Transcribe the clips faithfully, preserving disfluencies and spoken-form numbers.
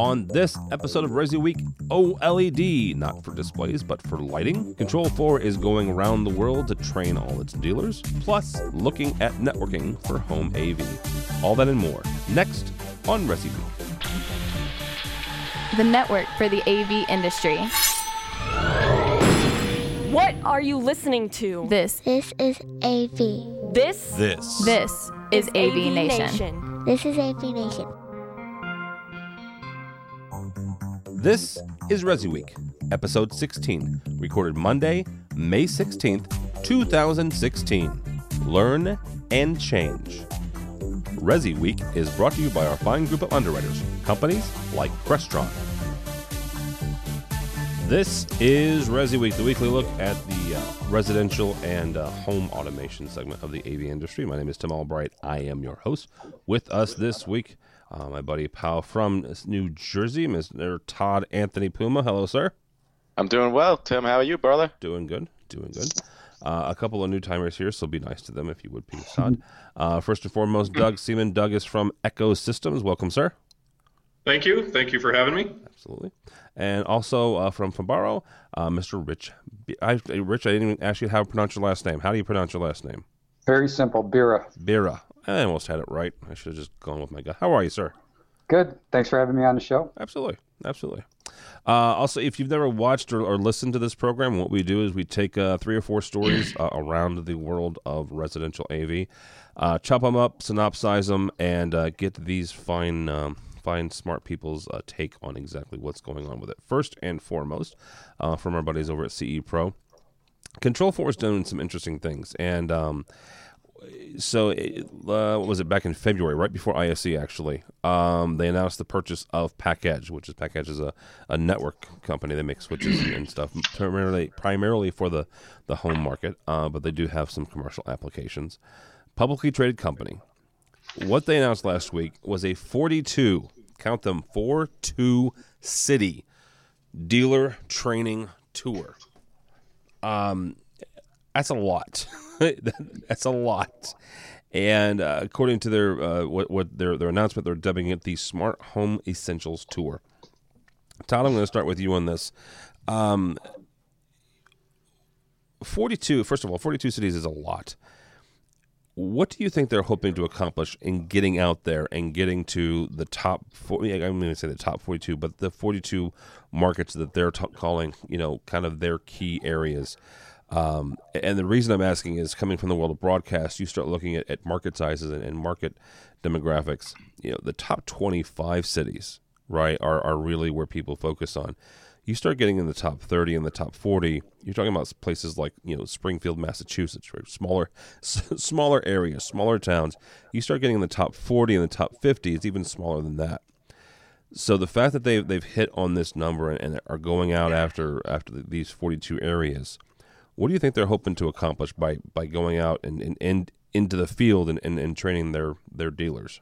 On this episode of Resi Week, OLED, not for displays, but for lighting. Control four is going around the world to train all its dealers, plus looking at networking for home A V. All that and more, next on Resi Week. The network for the A V industry. What are you listening to? This. This is A V. This. This. This is A V Nation. This is A V Nation. This is Resi Week, episode sixteen, recorded Monday, May sixteenth, two thousand sixteen. Learn and change. Resi Week is brought to you by our fine group of underwriters, companies like Crestron. This is Resi Week, the weekly look at the uh, residential and uh, home automation segment of the A V industry. My name is Tim Albright. I am your host. With us this week, uh, my buddy pal from New Jersey, Mister Todd Anthony Puma. Hello, sir. I'm doing well, Tim. How are you, brother? Doing good. Doing good. Uh, a couple of new timers here, so be nice to them if you would, please, Todd. Uh, first and foremost, Doug Seaman. Doug is from Ecosystems. Welcome, sir. Thank you. Thank you for having me. Absolutely. And also uh, from Fibaro, uh, Mister Rich. B- I, Rich, I didn't even ask you how to pronounce your last name. How do you pronounce your last name? Very simple, Biera. Biera. I almost had it right. I should have just gone with my gut. How are you, sir? Good. Thanks for having me on the show. Absolutely. Absolutely. Uh, also, if you've never watched or, or listened to this program, what we do is we take uh, three or four stories uh, around the world of residential A V, uh, chop them up, synopsize them, and uh, get these fine... Um, find smart people's uh, take on exactly what's going on with it. First and foremost, uh, from our buddies over at C E Pro, Control four is doing some interesting things. And um, so, it, uh, what was it, back in February, right before I S E, actually, um, they announced the purchase of Pakedge, which is Pakedge is a, a network company that makes switches and stuff, primarily primarily for the, the home market, uh, but they do have some commercial applications. Publicly traded company. What they announced last week was a forty-two, count them, forty-two city dealer training tour. Um, that's a lot. That's a lot. And uh, according to their uh, what, what their their announcement, they're dubbing it the Smart Home Essentials Tour. Todd, I'm going to start with you on this. Um, forty-two. First of all, forty-two cities is a lot. What do you think they're hoping to accomplish in getting out there and getting to the top forty? I'm going to say the top forty-two, but the forty-two markets that they're t- calling, you know, kind of their key areas. Um, and the reason I'm asking is, coming from the world of broadcast, you start looking at, at market sizes and, and market demographics. You know, the top twenty-five cities, right, are, are really where people focus on. You start getting in the top thirty and the top forty, you're talking about places like, you know, Springfield, Massachusetts, right? smaller smaller areas, smaller towns. You start getting in the top forty and the top fifty, it's even smaller than that. So the fact that they've, they've hit on this number and, and are going out after after the, these forty-two areas, what do you think they're hoping to accomplish by, by going out and, and, and into the field and, and, and training their, their dealers?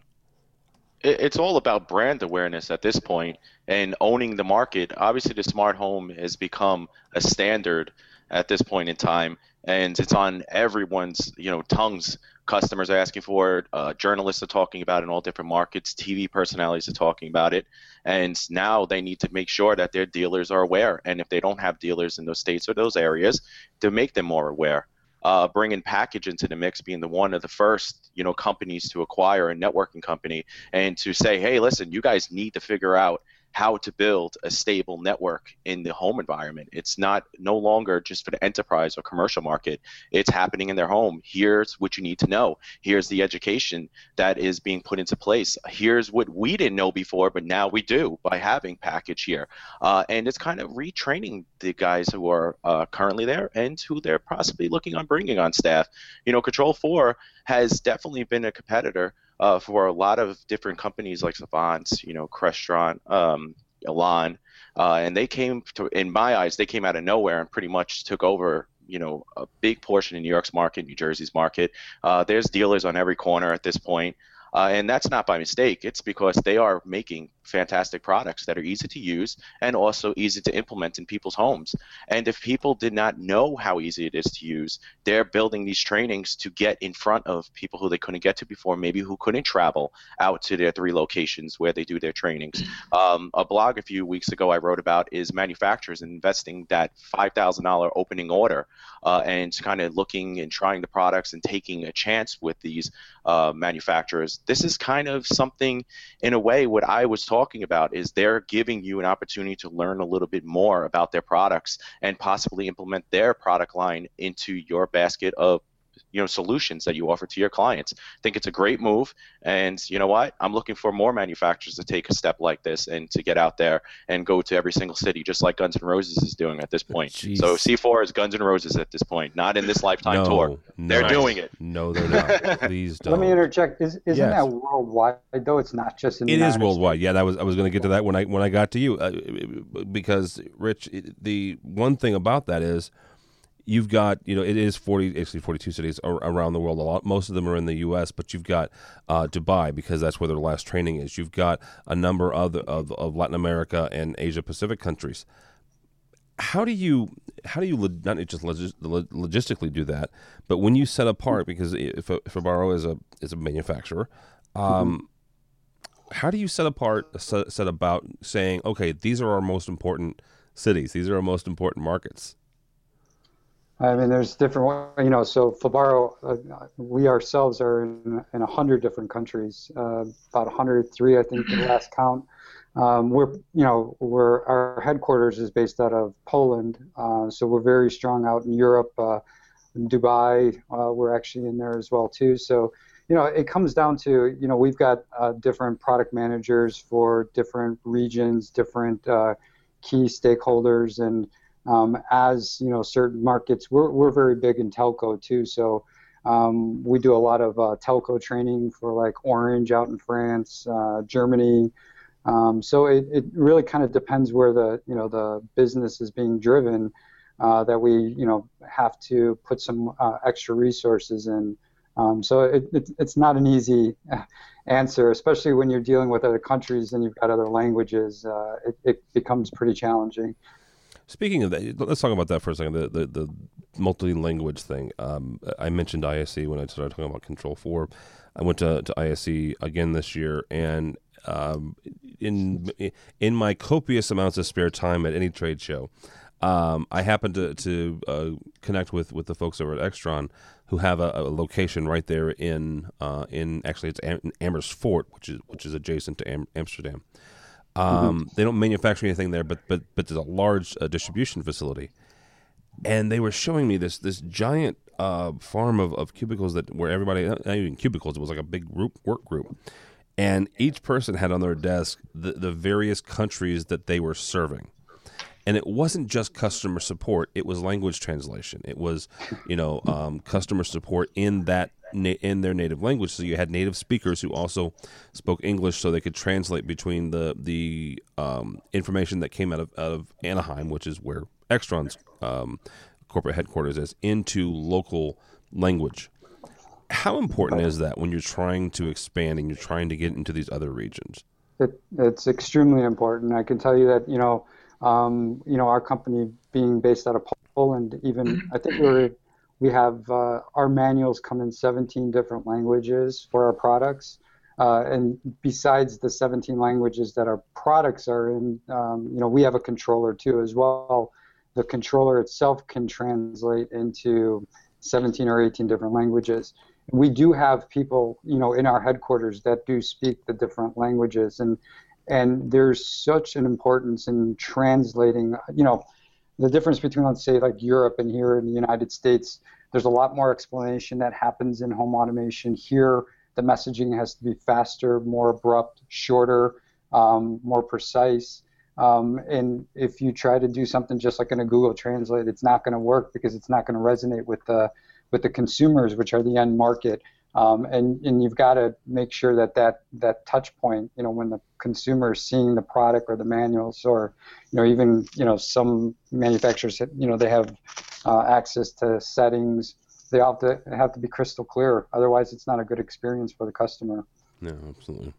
It's all about brand awareness at this point and owning the market. Obviously, the smart home has become a standard at this point in time, and it's on everyone's, you know, tongues. Customers are asking for it. Uh, journalists are talking about it in all different markets. T V personalities are talking about it. And now they need to make sure that their dealers are aware. And if they don't have dealers in those states or those areas, to make them more aware. Uh, bringing Pakedge into the mix, being the one of the first, you know, companies to acquire a networking company, and to say, hey, listen, you guys need to figure out how to build a stable network in the home environment. It's not no longer just for the enterprise or commercial market. It's happening in their home. Here's what you need to know. Here's the education that is being put into place. Here's what we didn't know before, but now we do by having Pakedge here. Uh, and it's kind of retraining the guys who are uh, currently there and who they're possibly looking on bringing on staff. You know, Control four has definitely been a competitor Uh, for a lot of different companies like Savant, you know, Crestron, um, Elan, uh, and they came to, in my eyes, they came out of nowhere and pretty much took over, you know, a big portion of New York's market, New Jersey's market. Uh, there's dealers on every corner at this point. Uh, and that's not by mistake. It's because they are making fantastic products that are easy to use and also easy to implement in people's homes. And if people did not know how easy it is to use, they're building these trainings to get in front of people who they couldn't get to before, maybe who couldn't travel out to their three locations where they do their trainings. Um, a blog a few weeks ago I wrote about is manufacturers investing that five thousand dollars opening order uh, and kind of looking and trying the products and taking a chance with these uh, manufacturers. This is kind of something, in a way, what I was talking about is they're giving you an opportunity to learn a little bit more about their products and possibly implement their product line into your basket of, you know, solutions that you offer to your clients. I think it's a great move, and you know what? I'm looking for more manufacturers to take a step like this and to get out there and go to every single city, just like Guns N' Roses is doing at this point. Jeez. So C four is Guns N' Roses at this point, not in this lifetime no, tour. They're nice. doing it. No, they're not. Please don't. Let me interject. Is, isn't yes. that worldwide? Though it's not just in the It United is worldwide. States. Yeah, that was. I was going to get to that when I when I got to you, uh, because Rich, the one thing about that is, you've got, you know, it is forty, actually forty-two cities around the world. A lot, most of them are in the U S, but you've got uh, Dubai because that's where their last training is. You've got a number of of, of Latin America and Asia Pacific countries. How do you how do you not just logis, logistically do that, but when you set apart, because if a, if Fibaro is a is a manufacturer, um, mm-hmm. how do you set apart set, set about saying, okay, these are our most important cities, these are our most important markets? I mean, there's different, you know, so Fibaro, uh, we ourselves are in a hundred different countries, uh, about one hundred three, I think, the last count. Um, we're, you know, we're, our headquarters is based out of Poland, uh, so we're very strong out in Europe, uh, in Dubai, uh, we're actually in there as well, too. So, you know, it comes down to, you know, we've got uh, different product managers for different regions, different uh, key stakeholders, and Um, as you know, certain markets, we're we're very big in telco too. So um, we do a lot of uh, telco training for like Orange out in France, uh, Germany. Um, so it, it really kind of depends where the you know the business is being driven uh, that we you know have to put some uh, extra resources in. Um, so it, it it's not an easy answer, especially when you're dealing with other countries and you've got other languages. Uh, it it becomes pretty challenging. Speaking of that, let's talk about that for a second, the the, the multi-language thing. Um, I mentioned I S E when I started talking about Control four. I went to, to I S E again this year, and um, in in my copious amounts of spare time at any trade show, um, I happened to, to uh, connect with, with the folks over at Extron who have a, a location right there in uh, in actually it's Am- Amersfoort, which is which is adjacent to Am- Amsterdam. Um, mm-hmm. They don't manufacture anything there, but but but there's a large uh, distribution facility, and they were showing me this this giant uh, farm of, of cubicles that where everybody not even cubicles it was like a big group work group, and each person had on their desk the, the various countries that they were serving, and it wasn't just customer support; it was language translation. It was you know um, customer support in that. in their native language, so you had native speakers who also spoke English, so they could translate between the the um, information that came out of out of Anaheim, which is where Extron's um, corporate headquarters is, into local language. How important is that when you're trying to expand and you're trying to get into these other regions? It, it's extremely important. I can tell you that you know, um, you know, our company being based out of Poland, even I think we were. We have uh, our manuals come in seventeen different languages for our products. Uh, and besides the seventeen languages that our products are in, um, you know, we have a controller too as well. The controller itself can translate into seventeen or eighteen different languages. We do have people, you know, in our headquarters that do speak the different languages. And, and there's such an importance in translating, you know, the difference between, let's say, like Europe and here in the United States, there's a lot more explanation that happens in home automation. Here, the messaging has to be faster, more abrupt, shorter, um, more precise. Um, and if you try to do something just like in a Google Translate, it's not going to work because it's not going to resonate with the with the consumers, which are the end market. Um, and and you've got to make sure that, that that touch point, you know, when the consumer is seeing the product or the manuals, or you know, even you know, some manufacturers, you know, they have uh, access to settings. They have to have to be crystal clear. Otherwise, it's not a good experience for the customer. Yeah, absolutely.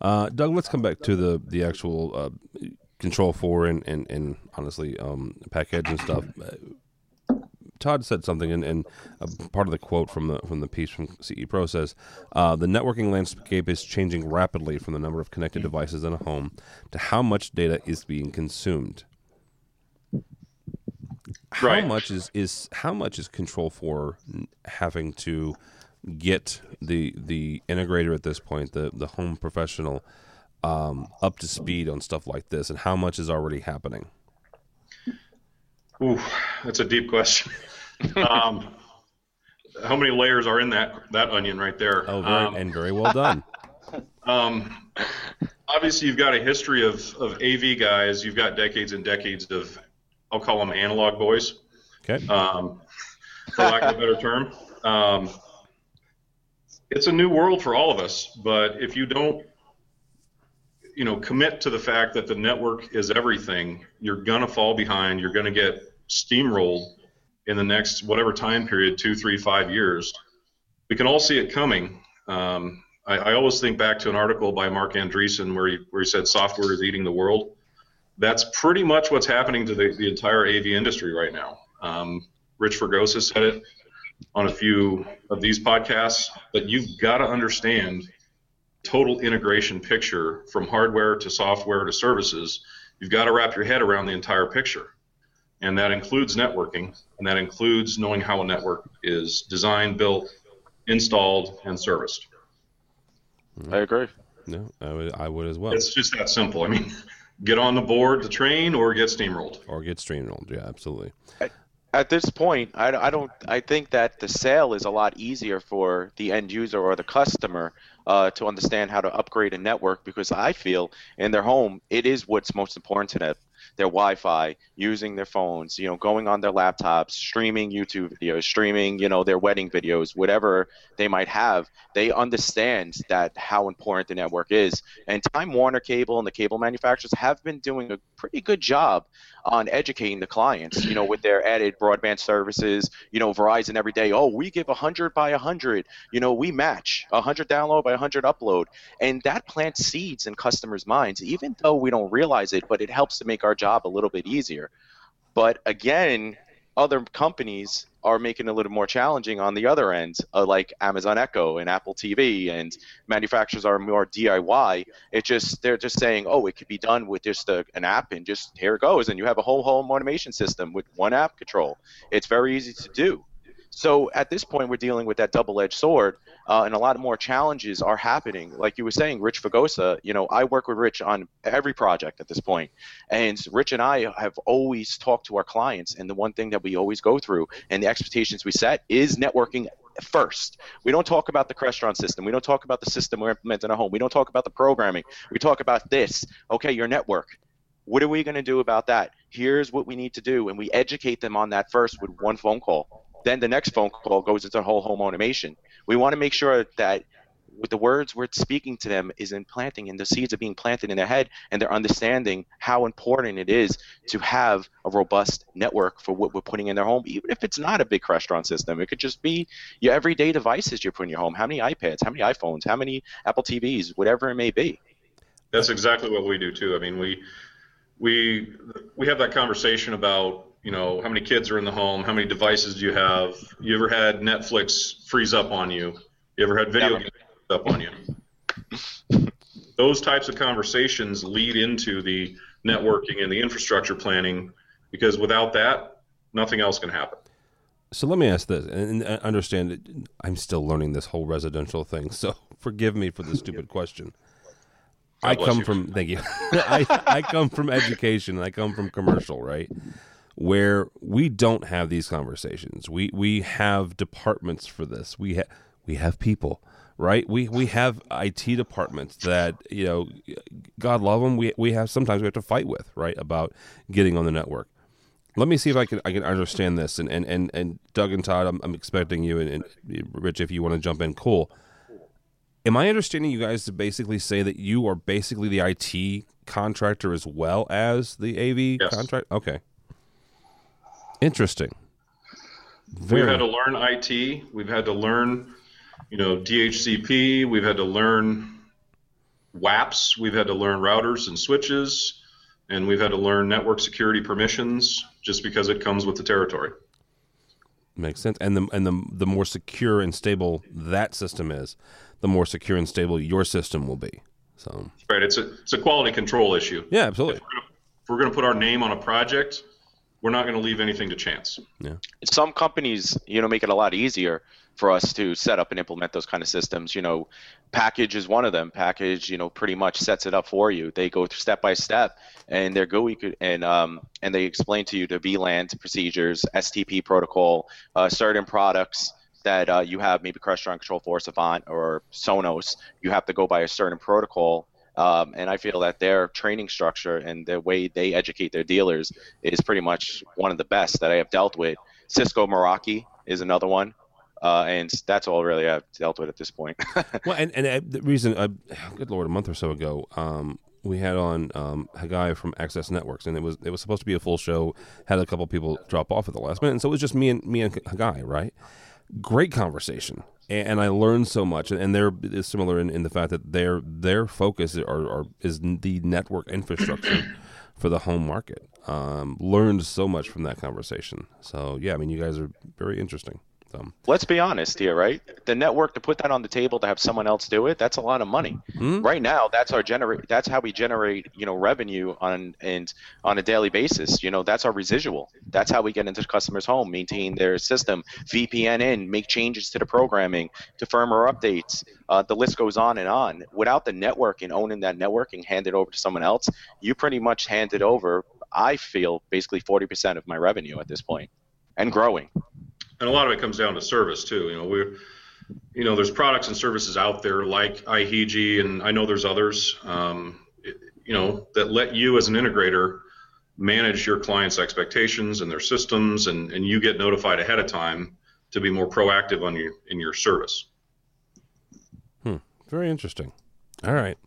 Uh, Doug, let's come back to the the actual uh, Control four and, and, and honestly um, Pakedge and stuff. Todd said something, and, and part of the quote from the from the piece from C E Pro says, uh, the networking landscape is changing rapidly from the number of connected devices in a home to how much data is being consumed. How right. much is, is how much is Control four having to get the the integrator at this point, the, the home professional, um, up to speed on stuff like this, and how much is already happening? Ooh, that's a deep question. um, how many layers are in that that onion right there? Oh, very, um, and very well done. um, obviously, you've got a history of, of A V guys. You've got decades and decades of, I'll call them analog boys, okay. um, for lack of a better term. Um, it's a new world for all of us, but if you don't, you know, commit to the fact that the network is everything, you're going to fall behind. You're going to get steamrolled in the next whatever time period, two, three, five years. We can all see it coming. Um, I, I always think back to an article by Mark Andreessen where he, where he said software is eating the world. That's pretty much what's happening to the, the entire A V industry right now. Um, Rich Fergosa said it on a few of these podcasts, but you've got to understand total integration picture from hardware to software to services. You've got to wrap your head around the entire picture. And that includes networking, and that includes knowing how a network is designed, built, installed, and serviced. I agree. No, I would, I would as well. It's just that simple. I mean, get on the board, the train, or get steamrolled. Or get steamrolled, yeah, absolutely. I- At this point, I, I don't. I think that the sale is a lot easier for the end user or the customer uh, to understand how to upgrade a network, because I feel in their home it is what's most important to them: their Wi-Fi, using their phones, you know, going on their laptops, streaming YouTube videos, streaming, you know, their wedding videos, whatever they might have. They understand that how important the network is. And Time Warner Cable and the cable manufacturers have been doing a pretty good job on educating the clients, you know, with their added broadband services. You know, Verizon every day, oh, we give one hundred by one hundred. You know, we match one hundred download by one hundred upload. And that plants seeds in customers' minds, even though we don't realize it, but it helps to make our job a little bit easier. But again, other companies are making it a little more challenging on the other end, uh, like Amazon Echo and Apple T V, and manufacturers are more D I Y. It just they're just saying, oh, it could be done with just a, an app, and just here it goes, and you have a whole home automation system with one app control. It's very easy to do. So at this point, we're dealing with that double-edged sword, uh, and a lot more challenges are happening. Like you were saying, Rich Fergosa, you know, I work with Rich on every project at this point, and Rich and I have always talked to our clients, and the one thing that we always go through and the expectations we set is networking first. We don't talk about the Crestron system. We don't talk about the system we're implementing at home. We don't talk about the programming. We talk about this. Okay, your network. What are we going to do about that? Here's what we need to do, and we educate them on that first with one phone call. Then the next phone call goes into whole home automation. We want to make sure that with the words we're speaking to them is implanting, and the seeds are being planted in their head, and they're understanding how important it is to have a robust network for what we're putting in their home, even if it's not a big Crestron system. It could just be your everyday devices you put in your home. How many iPads, how many iPhones, how many Apple T Vs, whatever it may be. That's exactly what we do too. I mean, we we we have that conversation about, you know, how many kids are in the home? How many devices do you have? You ever had Netflix freeze up on you? You ever had video games freeze up on you? Those types of conversations lead into the networking and the infrastructure planning, because without that, nothing else can happen. So let me ask this, and understand that I'm still learning this whole residential thing, so forgive me for the stupid question. God I come you. from, thank you. I, I come from education, and I come from commercial, right? Where we don't have these conversations. We we have departments for this. We ha- we have people, right? We we have I T departments that, you know, God love them. We we have sometimes we have to fight with, right, about getting on the network. Let me see if I can I can understand this. And and and, and Doug and Todd, I'm, I'm expecting you, and, and Rich, if you want to jump in, cool. Am I understanding you guys to basically say that you are basically the I T contractor as well as the A V yes. contract? Okay. Interesting. Very. We've had to learn I T. We've had to learn you know, D H C P. We've had to learn W A Ps. We've had to learn routers and switches, and we've had to learn network security permissions just because it comes with the territory. Makes sense. And the and the the more secure and stable that system is, the more secure and stable your system will be. So right, it's a it's a quality control issue. Yeah, absolutely. If we're gonna, if we're going to put our name on a project, we're not going to leave anything to chance. Yeah. Some companies, you know, make it a lot easier for us to set up and implement those kind of systems. You know, Pakedge is one of them. Pakedge, you know, pretty much sets it up for you. They go step by step, and their G U I could, and um and they explain to you the V LAN procedures, S T P protocol, uh, certain products that uh, you have, maybe Crestron, Control four, Savant, or Sonos. You have to go by a certain protocol. Um, and I feel that their training structure and the way they educate their dealers is pretty much one of the best that I have dealt with. Cisco Meraki is another one, uh, and that's all really I've dealt with at this point. Well, and, and uh, the reason, uh, good Lord, a month or so ago, um, we had on um, a guy from Access Networks, and it was it was supposed to be a full show. Had a couple people drop off at the last minute, and so it was just me and me and a guy, right? Great conversation. And I learned so much, and they're similar in, in the fact that their their focus are, are is the network infrastructure for the home market. Um, learned so much from that conversation. So yeah, I mean, you guys are very interesting. So. Let's be honest here, right? The network, to put that on the table, to have someone else do it, that's a lot of money. Mm-hmm. Right now, that's our generate. That's how we generate, you know, revenue on and on a daily basis. You know, that's our residual. That's how we get into customers' home, maintain their system, V P N in, make changes to the programming, to firmware updates. Uh, the list goes on and on. Without the network and owning that network and hand it over to someone else, you pretty much hand it over. I feel basically forty percent of my revenue at this point, and growing. And a lot of it comes down to service too. You know, we, you know, there's products and services out there like Ihiji, and I know there's others, um, it, you know, that let you as an integrator manage your clients' expectations and their systems, and, and you get notified ahead of time to be more proactive on you in your service. Hmm. Very interesting. All right.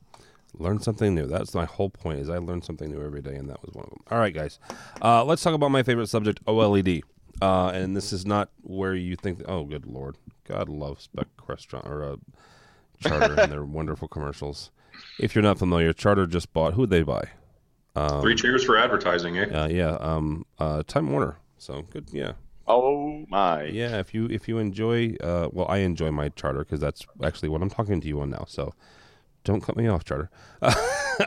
Learn something new. That's my whole point, is I learn something new every day, and that was one of them. All right, guys. Uh, let's talk about my favorite subject, OLED. Uh, and this is not where you think. That, oh, good Lord, God loves Crestron or uh, Charter and their wonderful commercials. If you're not familiar, Charter just bought. Who did they buy? Um, Three cheers for advertising, eh? Uh, yeah. Um. Uh. Time Warner. So good. Yeah. Oh my. Yeah. If you if you enjoy, uh, well, I enjoy my Charter because that's actually what I'm talking to you on now. So don't cut me off, Charter.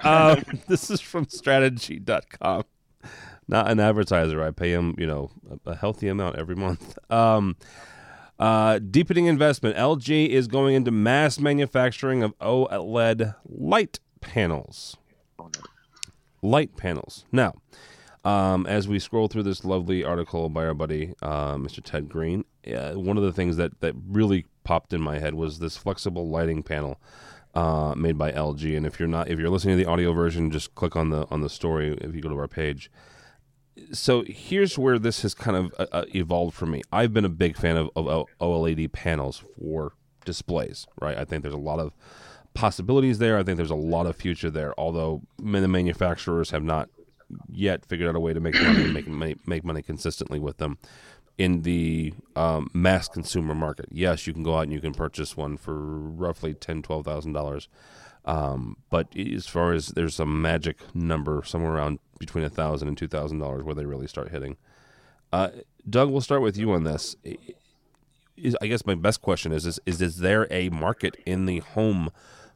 um, this is from strategy dot com. Not an advertiser. I pay him, you know, a healthy amount every month. Um, uh, deepening investment. L G is going into mass manufacturing of OLED light panels. Light panels. Now, um, as we scroll through this lovely article by our buddy, uh, Mister Ted Green, uh, one of the things that, that really popped in my head was this flexible lighting panel. Uh, made by L G, and if you're not, if you're listening to the audio version, just click on the on the story if you go to our page. So here's where this has kind of uh, uh, evolved for me. I've been a big fan of, of OLED panels for displays, right? I think there's a lot of possibilities there. I think there's a lot of future there. Although many manufacturers have not yet figured out a way to make money, make money, make money consistently with them in the um, mass consumer market. Yes, you can go out and you can purchase one for roughly ten thousand dollars, twelve thousand dollars. Um, but as far as there's a magic number, somewhere around between one thousand dollars and two thousand dollars where they really start hitting. Uh, Doug, we'll start with you on this. Is, I guess my best question is, is, is, is there a market in the home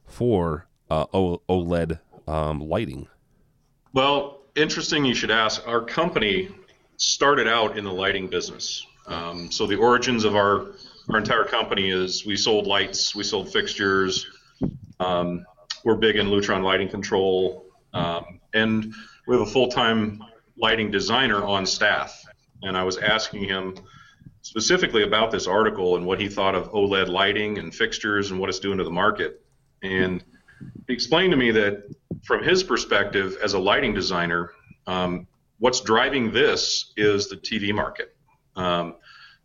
for uh, OLED um, lighting? Well, interesting you should ask. Our company started out in the lighting business. Um, so the origins of our, our entire company is we sold lights, we sold fixtures. Um, we're big in Lutron lighting control. Um, and we have a full-time lighting designer on staff. And I was asking him specifically about this article and what he thought of OLED lighting and fixtures and what it's doing to the market. And he explained to me that from his perspective as a lighting designer, um, what's driving this is the T V market. Um,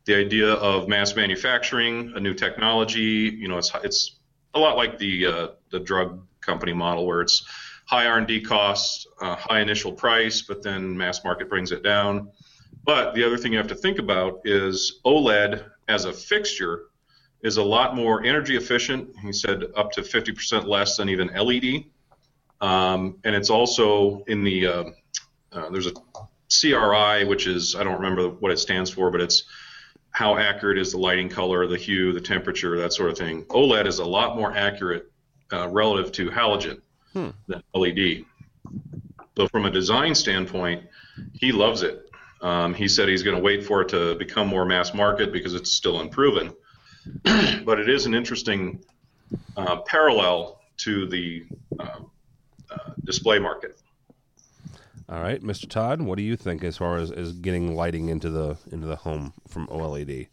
the idea of mass manufacturing, a new technology, you know, it's it's a lot like the uh, the drug company model where it's high R and D costs, uh, high initial price, but then mass market brings it down. But the other thing you have to think about is OLED as a fixture is a lot more energy efficient. He said up to fifty percent less than even L E D. Um, and it's also in the, uh, uh, there's a C R I, which is, I don't remember what it stands for, but it's how accurate is the lighting color, the hue, the temperature, that sort of thing. OLED is a lot more accurate uh, relative to halogen hmm. than L E D. So from a design standpoint, he loves it. Um, he said he's going to wait for it to become more mass market because it's still unproven. But it is an interesting uh, parallel to the uh, uh, display market. All right, Mister Todd, what do you think as far as, as getting lighting into the into the home from OLED?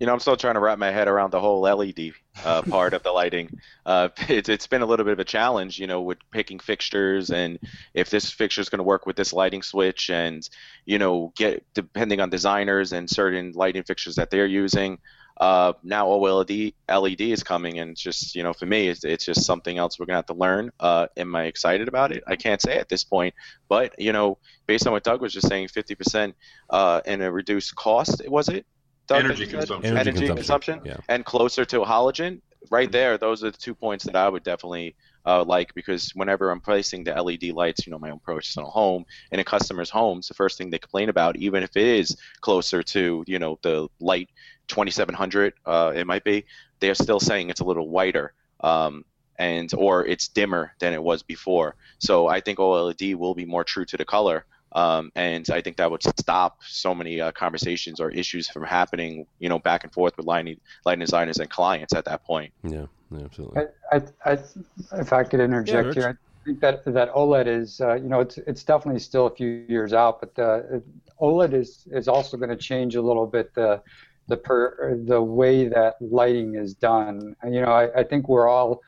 You know, I'm still trying to wrap my head around the whole L E D uh, part of the lighting. Uh, it's it's been a little bit of a challenge, you know, with picking fixtures and if this fixture is going to work with this lighting switch, and you know, get depending on designers and certain lighting fixtures that they're using. Uh, now OLED L E D is coming, and it's just, you know, for me, it's, it's just something else we're gonna have to learn. Uh, am I excited about it? I can't say at this point, but you know, based on what Doug was just saying, fifty percent uh, and a reduced cost, was it? Doug, energy consumption, energy, energy consumption, consumption yeah. And closer to halogen. Right there, those are the two points that I would definitely uh, like, because whenever I'm placing the L E D lights, you know, my own personal home and a customer's home, it's the first thing they complain about, even if it is closer to, you know, the light twenty-seven hundred, uh, it might be, they're still saying it's a little whiter um, and or it's dimmer than it was before. So I think OLED will be more true to the color. Um, and I think that would stop so many uh, conversations or issues from happening, you know, back and forth with lighting, lighting designers and clients at that point. Yeah, yeah absolutely. I, I, I, if I could interject yeah, here, I think that that OLED is, uh, you know, it's it's definitely still a few years out, but uh, OLED is, is also going to change a little bit the the per, the way that lighting is done. And, you know, I, I think we're all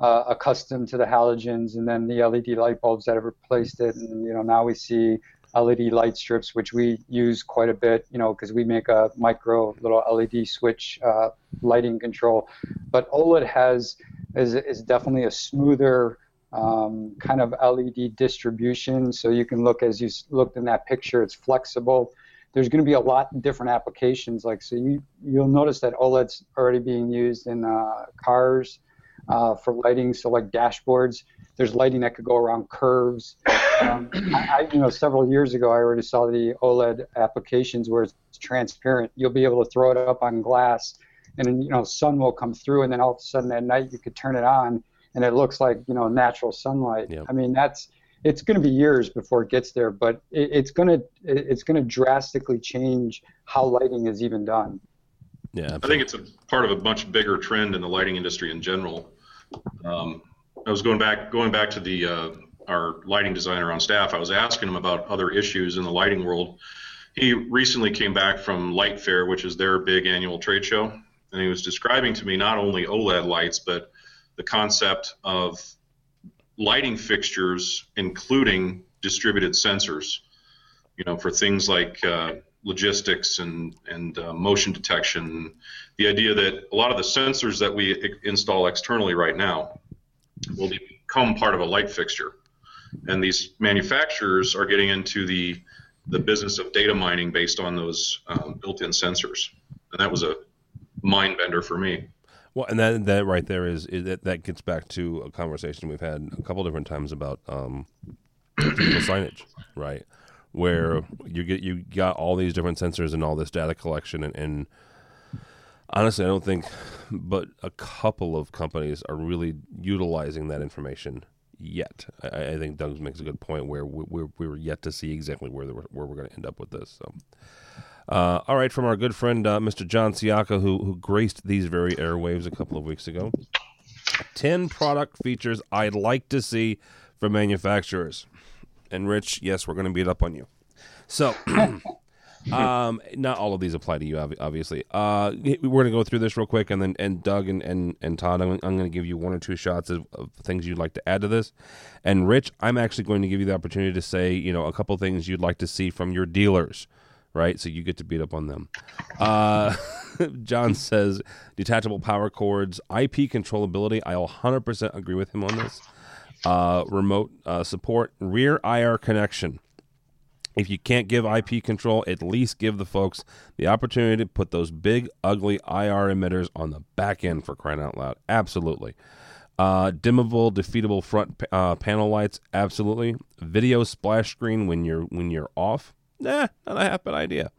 Uh, accustomed to the halogens and then the L E D light bulbs that have replaced it, and you know now we see L E D light strips, which we use quite a bit, you know, because we make a micro little L E D switch uh, lighting control. But OLED has is is definitely a smoother um, kind of L E D distribution. So you can look, as you looked in that picture, it's flexible. There's going to be a lot of different applications. Like so, you you'll notice that OLED's already being used in uh, cars. Uh, for lighting, so like dashboards, there's lighting that could go around curves. Um, I, I, you know, several years ago, I already saw the OLED applications where it's transparent. You'll be able to throw it up on glass, and then, you know, sun will come through, and then all of a sudden at night you could turn it on, and it looks like, you know, natural sunlight. Yep. I mean, that's it's going to be years before it gets there, but it, it's going to it's going to drastically change how lighting is even done. Yeah, absolutely. I think it's a part of a much bigger trend in the lighting industry in general. Um, I was going back going back to the uh, our lighting designer on staff. I was asking him about other issues in the lighting world. He recently came back from Light Fair, which is their big annual trade show, and he was describing to me not only OLED lights, but the concept of lighting fixtures, including distributed sensors, you know, for things like uh, logistics and, and uh, motion detection. The idea that a lot of the sensors that we I- install externally right now will become part of a light fixture. And these manufacturers are getting into the the business of data mining based on those um, built-in sensors. And that was a mind bender for me. Well, and that that right there is, is that, that gets back to a conversation we've had a couple different times about um, digital signage, right? Where you get you got all these different sensors and all this data collection, and, and honestly, I don't think, but a couple of companies are really utilizing that information yet. I, I think Doug makes a good point where we're we're yet to see exactly where the, where we're going to end up with this. So, uh, all right, from our good friend uh, Mister John Sciacca, who who graced these very airwaves a couple of weeks ago, ten product features I'd like to see from manufacturers. And Rich, yes, we're going to beat up on you. So, um, not all of these apply to you, obviously. Uh, we're going to go through this real quick, and then and Doug and, and, and Todd, I'm, I'm going to give you one or two shots of, of things you'd like to add to this. And Rich, I'm actually going to give you the opportunity to say, you know, a couple things you'd like to see from your dealers, right? So you get to beat up on them. Uh, John says detachable power cords, I P controllability. I'll one hundred percent agree with him on this. Uh, remote uh, support, rear I R connection, If you can't give I P control, at least give the folks the opportunity to put those big, ugly I R emitters on the back end, for crying out loud. Absolutely. Uh, dimmable, defeatable front uh, panel lights. Absolutely. Video splash screen when you're when you're off. Nah, not a half bad idea.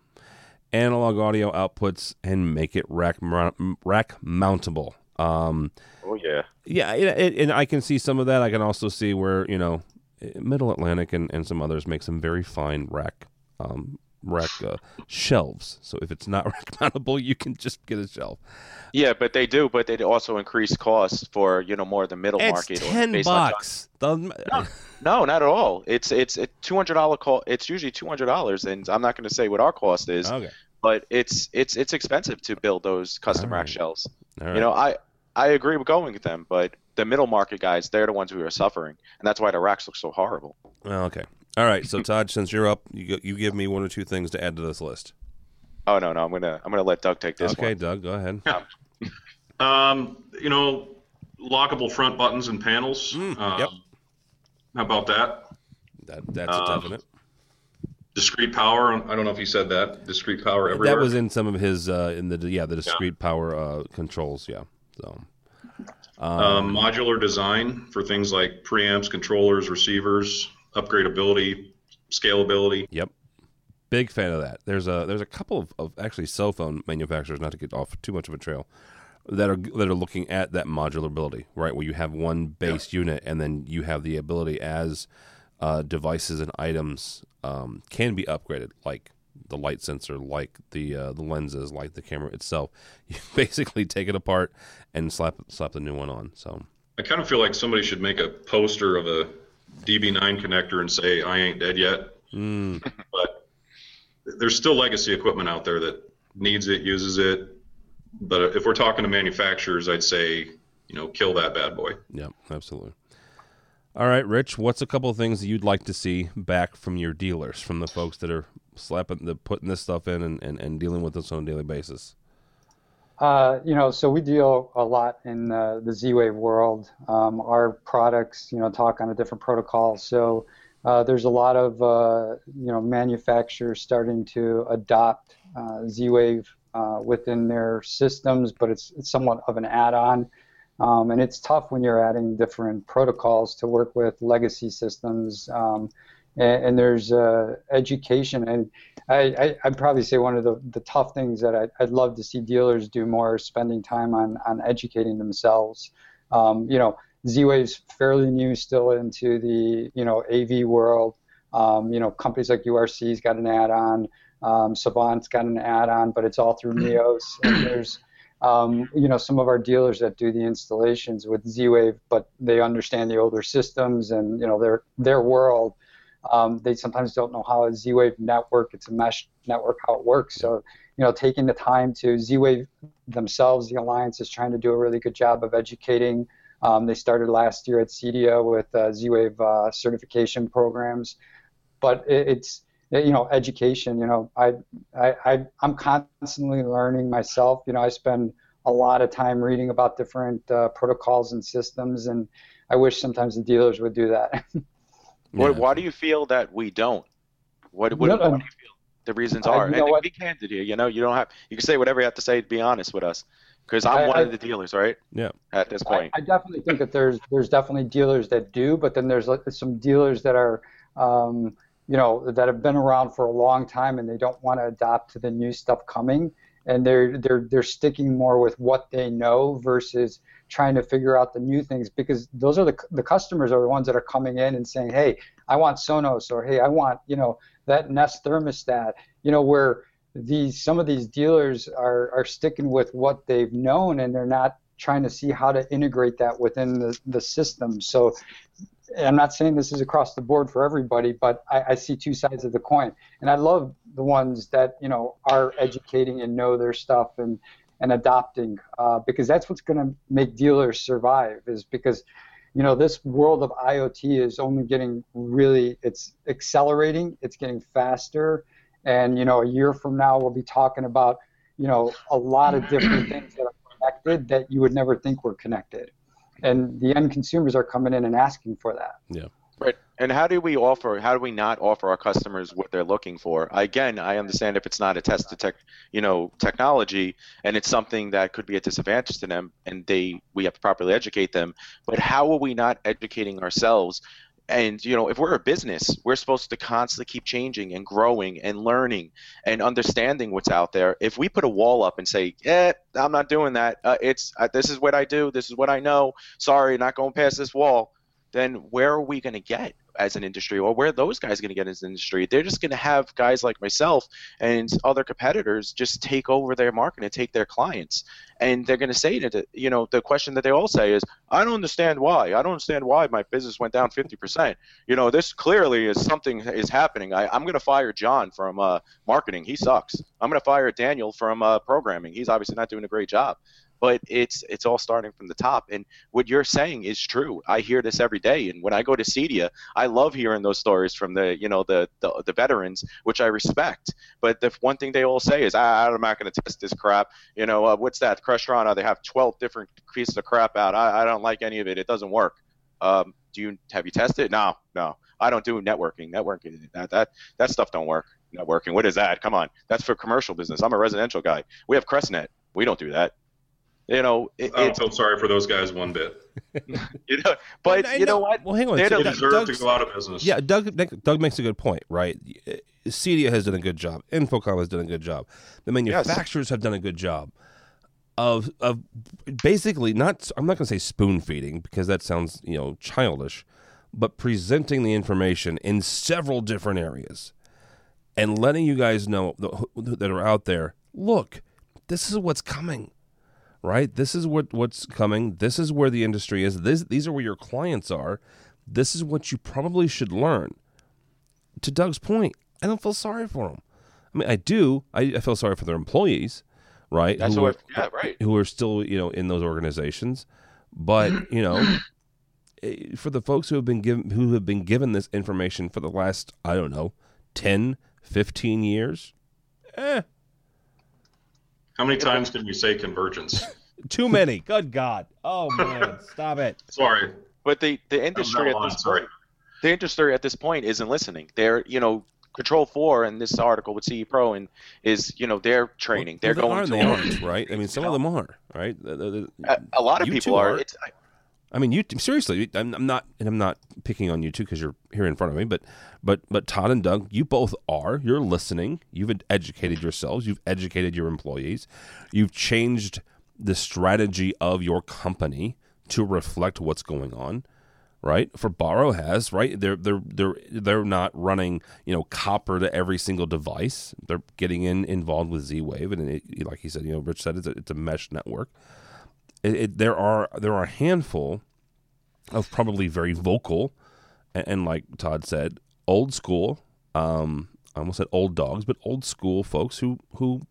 Analog audio outputs, and make it rack rack mountable. Um, oh, yeah. Yeah, it, it, and I can see some of that. I can also see where, you know, Middle Atlantic and, and some others make some very fine rack um, rack uh, shelves. So if it's not rack mountable, you can just get a shelf. Yeah, but they do. But they also increase costs for, you know, more the middle it's market. It's ten bucks. The... No, no, not at all. It's it's a two hundred dollar call. It's usually two hundred dollars, and I'm not going to say what our cost is. Okay. But it's it's it's expensive to build those custom all rack right. shelves. All you right. know, I I agree with going with them, but. The middle market guys, they're the ones who are suffering, and that's why the racks look so horrible. Okay. All right. So, Todd, since you're up, you you give me one or two things to add to this list. Oh no, no, I'm gonna I'm gonna let Doug take this. Okay, one. Doug, go ahead. Yeah. Um, you know, lockable front buttons and panels. Mm, um, yep. How about that? That that's um, a definite. Discrete power. I don't know if he said that. Discrete power everywhere. That was in some of his uh, in the yeah the discrete yeah. power uh, controls. Yeah. So. Um, um, modular design for things like preamps, controllers, receivers, upgradability, scalability. Yep. Big fan of that. There's a there's a couple of, of actually cell phone manufacturers, not to get off too much of a trail, that are that are looking at that modular ability, right, where you have one base yeah. unit and then you have the ability as uh, devices and items um, can be upgraded, like the light sensor, like the uh, the lenses, like the camera itself. You basically take it apart and slap slap the new one on. So I kind of feel like somebody should make a poster of a D B nine connector and say, "I ain't dead yet." Mm. But there's still legacy equipment out there that needs it, uses it. But if we're talking to manufacturers, I'd say, you know, kill that bad boy. Yeah, absolutely. All right, Rich, what's a couple of things you'd like to see back from your dealers, from the folks that are slapping the putting this stuff in and, and, and dealing with this on a daily basis? Uh, you know, so we deal a lot in uh, the Z-Wave world. Um, our products, you know, talk on a different protocol. So uh, there's a lot of, uh, you know, manufacturers starting to adopt uh, Z-Wave uh, within their systems, but it's, it's somewhat of an add-on. Um, and it's tough when you're adding different protocols to work with legacy systems. Um, and, and there's uh, education. And I, I, I'd probably say one of the, the tough things that I, I'd love to see dealers do more is spending time on, on educating themselves. Um, you know, Z-Wave's fairly new still into the, you know, A V world. Um, you know, companies like U R C's got an add-on. Um, Savant's got an add-on, but it's all through Neos. And there's... Um, you know, some of our dealers that do the installations with Z-Wave, but they understand the older systems and, you know, their their world. Um, they sometimes don't know how a Z-Wave network, it's a mesh network, how it works. So, you know, taking the time to Z-Wave themselves, the Alliance is trying to do a really good job of educating. Um, they started last year at CEDIA with uh, Z-Wave uh, certification programs, but it, it's, you know, education, you know, I, I, I, I'm constantly learning myself. You know, I spend a lot of time reading about different uh, protocols and systems, and I wish sometimes the dealers would do that. yeah. why, why do you feel that we don't? What, what, no, why do you feel the reasons are? I, and be candid here, you know, you don't have, you can say whatever you have to say, be honest with us, because I'm I, one I, of the dealers, right? Yeah. At this point. I, I definitely think that there's, there's definitely dealers that do, but then there's some dealers that are, um, you know, that have been around for a long time and they don't want to adapt to the new stuff coming, and they're they're they're sticking more with what they know versus trying to figure out the new things, because those are the the customers are the ones that are coming in and saying, hey, I want Sonos, or hey, I want, you know, that Nest thermostat, you know, where these some of these dealers are are sticking with what they've known, and they're not trying to see how to integrate that within the, the system. So I'm not saying this is across the board for everybody, but I, I see two sides of the coin, and I love the ones that, you know, are educating and know their stuff and and adopting, uh, because that's what's going to make dealers survive. Is because, you know, this world of IoT is only getting really, it's accelerating, it's getting faster, and, you know, a year from now we'll be talking about, you know, a lot of different things that are connected that you would never think were connected. And the end consumers are coming in and asking for that. Yeah. Right. And how do we offer, how do we not offer our customers what they're looking for? Again, I understand if it's not a test detect, you know, technology, and it's something that could be a disadvantage to them, and they, we have to properly educate them, but how are we not educating ourselves? And, you know, if we're a business, we're supposed to constantly keep changing and growing and learning and understanding what's out there. If we put a wall up and say, eh, I'm not doing that. Uh, it's uh, this is what I do. This is what I know. Sorry, not going past this wall. Then where are we going to get as an industry, or where are those guys going to get as an industry? They're just going to have guys like myself and other competitors just take over their market and take their clients. And they're going to say that, you know, the question that they all say is, I don't understand why. I don't understand why my business went down fifty percent. You know, this clearly is something is happening. I, I'm going to fire John from uh, marketing. He sucks. I'm going to fire Daniel from uh, programming. He's obviously not doing a great job. But it's it's all starting from the top, and what you're saying is true. I hear this every day, and when I go to CEDIA, I love hearing those stories from the you know the the, the veterans, which I respect. But the one thing they all say is, ah, I'm not going to test this crap. You know, uh, what's that? Crestron? They have twelve different pieces of crap out. I, I don't like any of it. It doesn't work. Um, do you have you tested? No, no. I don't do networking. Networking that that that stuff don't work. Networking. What is that? Come on, that's for commercial business. I'm a residential guy. We have Crestnet. We don't do that. You know, it, I don't feel sorry for those guys one bit. You know, but, but you know, know what? Well, hang on. They, so they deserve Doug's, to go out of business. Yeah, Doug. Doug makes a good point, right? CEDIA has done a good job. Infocom has done a good job. The manufacturers yes. have done a good job of of basically not. I'm not going to say spoon feeding because that sounds you know childish, but presenting the information in several different areas and letting you guys know that are out there. Look, this is what's coming. Right? This is what, what's coming. This is where the industry is. This, these are where your clients are. This is what you probably should learn. To Doug's point, I don't feel sorry for them. I mean, I do. I, I feel sorry for their employees, right? That's who what are, yeah, right. Who are still, you know, in those organizations. But, you know, for the folks who have been given who have been given this information for the last, I don't know, ten, fifteen years, eh. How many times did we say convergence? Too many. Good God. Oh, man. Stop it. Sorry. But the, the industry at this point, the industry at this point isn't listening. They're, you know, Control four and this article with C E Pro and is, you know, they're training. Well, they're well, they going are, to they are, right? I mean, some know. of them are, right? A, a lot of you people are. are. It's, I, I mean, you seriously, I'm, I'm not, and I'm not picking on you two because you're here in front of me, but, but, but Todd and Doug, you both are. You're listening. You've educated yourselves. You've educated your employees. You've changed the strategy of your company to reflect what's going on, right? Fibaro has, right? They're they're they're they're not running, you know, copper to every single device. They're getting in involved with Z-Wave, and it, like he said, you know, Rich said, it's a, it's a mesh network. It, it, there are there are a handful of probably very vocal and, and like Todd said, old school. Um, I almost said old dogs, but old school folks who who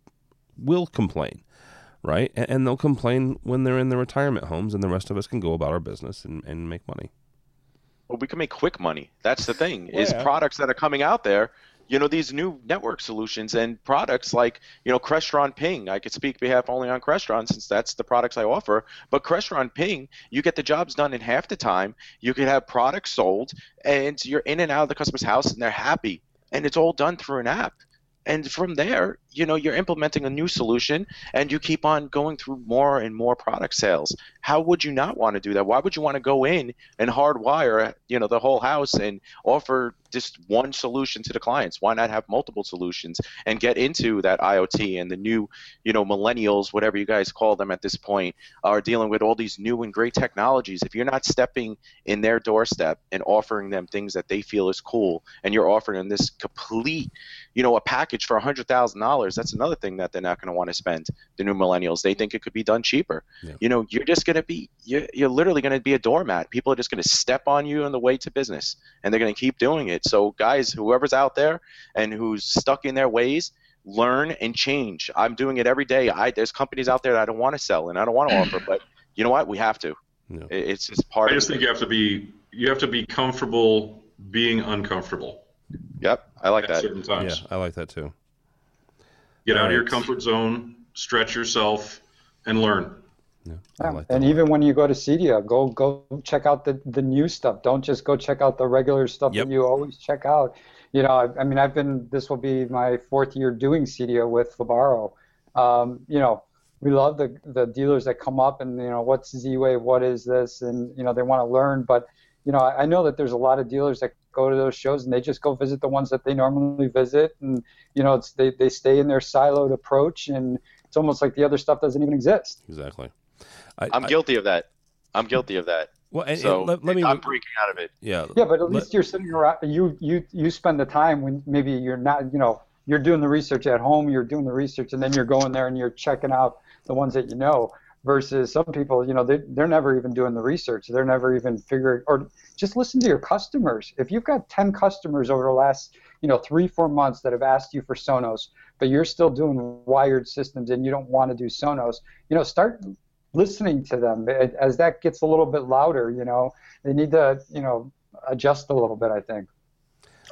will complain, right? And, and they'll complain when they're in their retirement homes, and the rest of us can go about our business and, and make money. Well, we can make quick money. That's the thing. Yeah. Is products that are coming out there. You know, these new network solutions and products like, you know, Crestron Ping. I could speak behalf only on Crestron since that's the products I offer. But Crestron Ping, you get the jobs done in half the time. You could have products sold, and you're in and out of the customer's house, and they're happy. And it's all done through an app. And from there, you know, you're implementing a new solution, and you keep on going through more and more product sales. How would you not want to do that? Why would you want to go in and hardwire, you know, the whole house and offer just one solution to the clients? Why not have multiple solutions and get into that IoT and the new, you know, millennials, whatever you guys call them at this point, are dealing with all these new and great technologies. If you're not stepping in their doorstep and offering them things that they feel is cool, and you're offering them this complete, you know, a package for one hundred thousand dollars, that's another thing that they're not going to want to spend, the new millennials. They think it could be done cheaper. Yeah. You know, you're just going to be, you're, you're literally going to be a doormat. People are just going to step on you on the way to business, and they're going to keep doing it. So guys, whoever's out there and who's stuck in their ways, learn and change. I'm doing it every day. I, there's companies out there that I don't want to sell and I don't want to offer, but you know what? We have to. No. It, it's just part I just of think it. you have to be, you have to be comfortable being uncomfortable. Yep. I like that. Certain times. Yeah, I like that too. Get out of your comfort zone, stretch yourself, and learn. Yeah, yeah. Like and one. Even when you go to CEDIA, go go check out the, the new stuff. Don't just go check out the regular stuff yep. that you always check out. You know, I, I mean, I've been, this will be my fourth year doing CEDIA with Fibaro. Um, you know, we love the the dealers that come up and, you know, what's Z-Wave, what is this? And, you know, they want to learn. But, you know, I, I know that there's a lot of dealers that go to those shows and they just go visit the ones that they normally visit. And, you know, it's they, they stay in their siloed approach. And it's almost like the other stuff doesn't even exist. Exactly. I, I'm I, guilty of that. I'm guilty of that. Well, and, so and let, let me, I'm breaking out of it. Yeah. Yeah, but at let, least you're sitting around. You you you spend the time when maybe you're not. You know, you're doing the research at home. You're doing the research, and then you're going there and you're checking out the ones that you know. Versus some people, you know, they they're never even doing the research. They're never even figuring. Or just listen to your customers. If you've got ten customers over the last, you know, three four months that have asked you for Sonos, but you're still doing wired systems and you don't want to do Sonos, you know, start listening to them. As that gets a little bit louder, you know, they need to, you know, adjust a little bit, I think.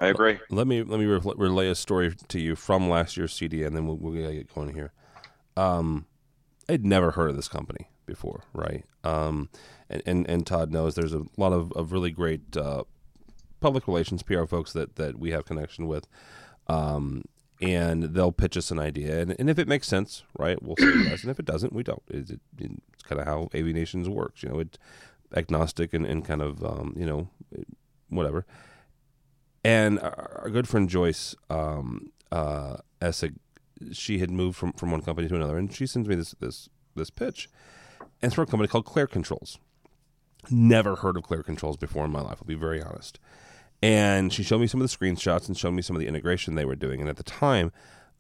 I agree. Let me let me re- relay a story to you from last year's C D, and then we'll, we'll get going here. Um, I'd never heard of this company before, right? Um, and, and, and Todd knows there's a lot of, of really great uh, public relations P R folks that, that we have connection with, um, and they'll pitch us an idea. And, and if it makes sense, right, we'll say yes. And if it doesn't, we don't. It, it, it's kind of how A V Nations works. You know, it's agnostic and, and kind of, um, you know, whatever. And our, our good friend Joyce um, uh, Essig, she had moved from, from one company to another, and she sends me this this this pitch. And it's for a company called Clare Controls. Never heard of Clare Controls before in my life, I'll be very honest. And she showed me some of the screenshots and showed me some of the integration they were doing. And at the time,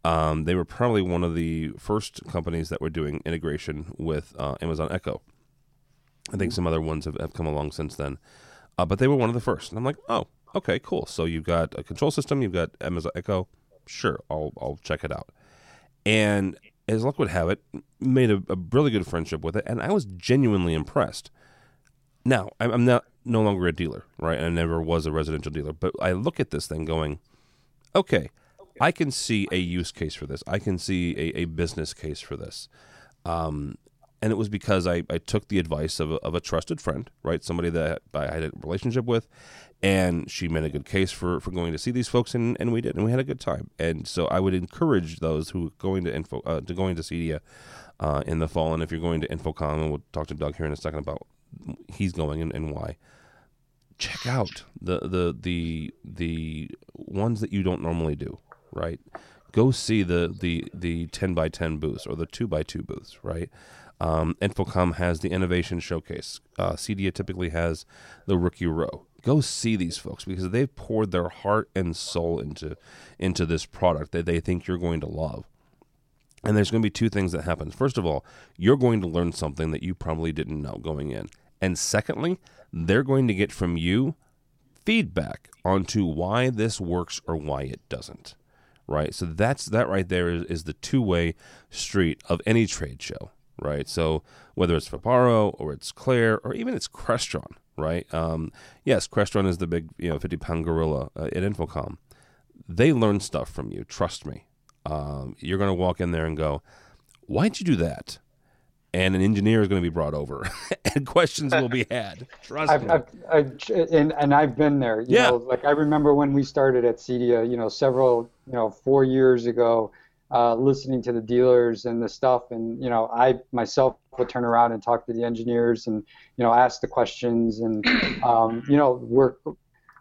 um, they were probably one of the first companies that were doing integration with uh, Amazon Echo. I think some other ones have, have come along since then. Uh, but they were one of the first. And I'm like, oh, okay, cool. So you've got a control system, you've got Amazon Echo. Sure, I'll I'll check it out. And as luck would have it, made a, a really good friendship with it. And I was genuinely impressed. Now, I'm, I'm not... no longer a dealer, right? I never was a residential dealer, but I look at this thing going, okay, I can see a use case for this. I can see a, a business case for this. Um, and it was because I, I took the advice of a, of a trusted friend, right? Somebody that I had a relationship with, and she made a good case for, for going to see these folks, and, and we did, and we had a good time. And so I would encourage those who are going to info uh, to going to CEDIA uh, in the fall, and if you're going to Infocom, and we'll talk to Doug here in a second about he's going and, and why. Check out the, the the the ones that you don't normally do, right? Go see the the the ten by ten booths or the two by two booths, right? Um, Infocom has the innovation showcase. Uh, CEDIA typically has the rookie row. Go see these folks because they've poured their heart and soul into into this product that they think you're going to love. And there's going to be two things that happen. First of all, you're going to learn something that you probably didn't know going in. And secondly, they're going to get from you feedback onto why this works or why it doesn't, right? So that's that right there is, is the two-way street of any trade show, right? So whether it's Fibaro or it's Clare or even it's Crestron, right? Um, yes, Crestron is the big, you know, fifty-pound gorilla uh, at Infocom. They learn stuff from you, trust me. Um, you're going to walk in there and go, why'd you do that? And an engineer is going to be brought over and questions will be had. Trust I've, me. I've, I've, and, and I've been there. You yeah. know, like I remember when we started at CEDIA, you know, several, you know, four years ago, uh, listening to the dealers and the stuff. And, you know, I myself would turn around and talk to the engineers and, you know, ask the questions and, um, you know, we're,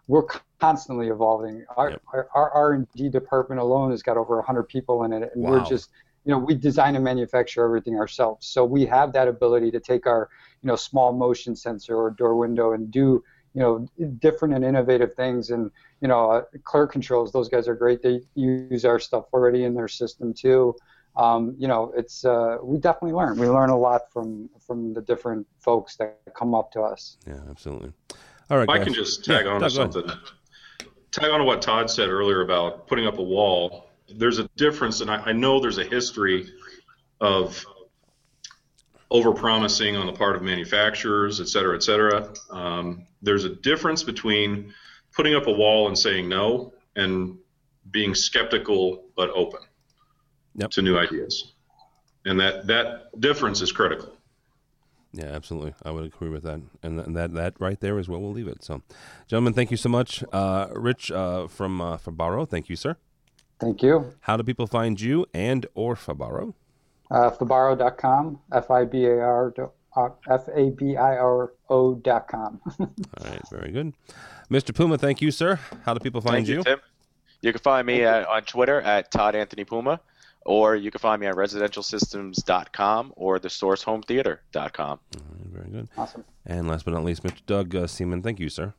we're constantly evolving. Our, yep. our our R and D department alone has got over one hundred people in it, and wow. we're just, you know, we design and manufacture everything ourselves. So we have that ability to take our, you know, small motion sensor or door window and do, you know, different and innovative things. And, you know, uh, Clare Controls, those guys are great. They use our stuff already in their system too. Um, you know, it's uh, we definitely learn. We learn a lot from from the different folks that come up to us. Yeah, absolutely. All right, if guys. I can just tag yeah, on to something. On. Tag on to what Todd said earlier about putting up a wall. There's a difference, and I, I know there's a history of overpromising on the part of manufacturers, et cetera, et cetera. Um, there's a difference between putting up a wall and saying no and being skeptical but open yep. to new ideas. And that, that difference is critical. Yeah, absolutely. I would agree with that. And, th- and that that right there is where we'll leave it. So, gentlemen, thank you so much. Uh, Rich uh, from uh, Fibaro, thank you, sir. Thank you. How do people find you and or Fibaro? Uh, Fibaro dot com, F I B A R O dot com. All right, very good. Mister Puma, thank you, sir. How do people find thank you? You, Tim. You can find me at, on Twitter at Todd Anthony Puma. Or you can find me on residential systems dot com or the source home theater dot com. All right, very good. Awesome. And last but not least, Mister Doug uh, Seaman, thank you, sir.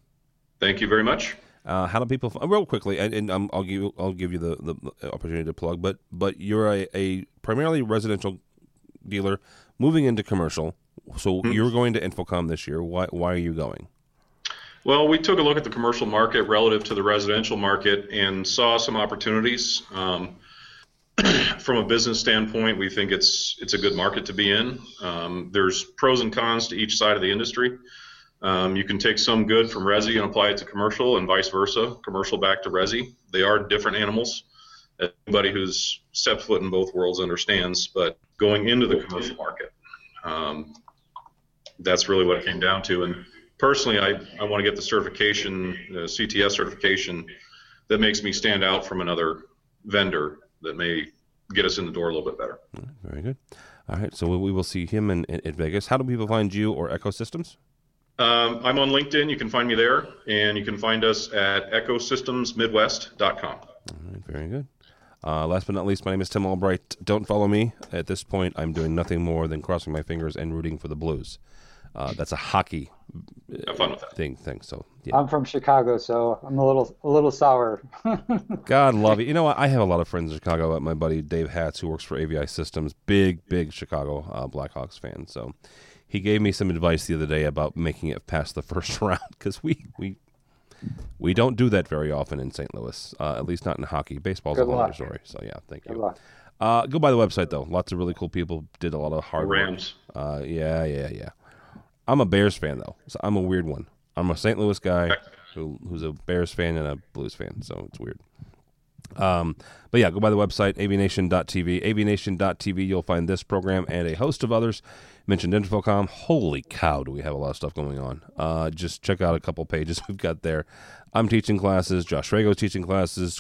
Thank you very much. Uh, how do people find, real quickly, and, and um, I'll give I'll give you the, the opportunity to plug, but but you're a, a primarily residential dealer moving into commercial, so mm-hmm. You're going to Infocom this year. Why why are you going? Well, we took a look at the commercial market relative to the residential market and saw some opportunities. Um, From a business standpoint, we think it's it's a good market to be in. Um, there's pros and cons to each side of the industry. Um, you can take some good from resi and apply it to commercial and vice versa, commercial back to resi. They are different animals. Anybody who's stepped foot in both worlds understands, but going into the commercial market, um, that's really what it came down to. And personally, I, I want to get the certification, the C T S certification, that makes me stand out from another vendor that may get us in the door a little bit better. Very good. All right, so we will see him in, in, in Vegas. How do people find you or Ecosystems? Um, I'm on LinkedIn. You can find me there, and you can find us at ecosystems midwest dot com. All right, very good. Uh, last but not least, my name is Tim Albright. Don't follow me. At this point, I'm doing nothing more than crossing my fingers and rooting for the Blues. Uh, that's a hockey Have fun with that. thing. Thing. So yeah. I'm from Chicago, so I'm a little a little sour. God love it. You know what? I have a lot of friends in Chicago. My buddy Dave Hatz, who works for A V I Systems, big big Chicago uh, Blackhawks fan. So he gave me some advice the other day about making it past the first round because we we we don't do that very often in Saint Louis. Uh, at least not in hockey. Baseball's Good a longer story. So yeah, thank Good you. Luck. Uh, go by the website though. Lots of really cool people did a lot of hard Rams. Work. Uh, yeah, yeah, yeah. I'm a Bears fan, though, so I'm a weird one. I'm a Saint Louis guy who who's a Bears fan and a Blues fan, so it's weird. Um, but, yeah, go by the website, aviation dot t v. aviation dot t v, you'll find this program and a host of others. Mentioned Infocom. Holy cow, do we have a lot of stuff going on. Uh, just check out a couple pages we've got there. I'm teaching classes. Josh Rago's teaching classes.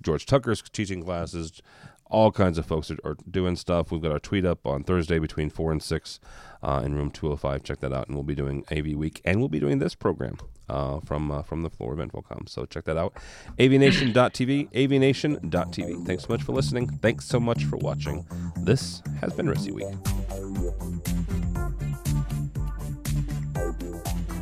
George Tucker's teaching classes. All kinds of folks are, are doing stuff. We've got our tweet up on Thursday between four and six uh, in room two oh five. Check that out. And we'll be doing A V Week. And we'll be doing this program uh, from uh, from the floor of Infocom. So check that out. aviation dot t v, aviation dot t v. Thanks so much for listening. Thanks so much for watching. This has been R I S I Week.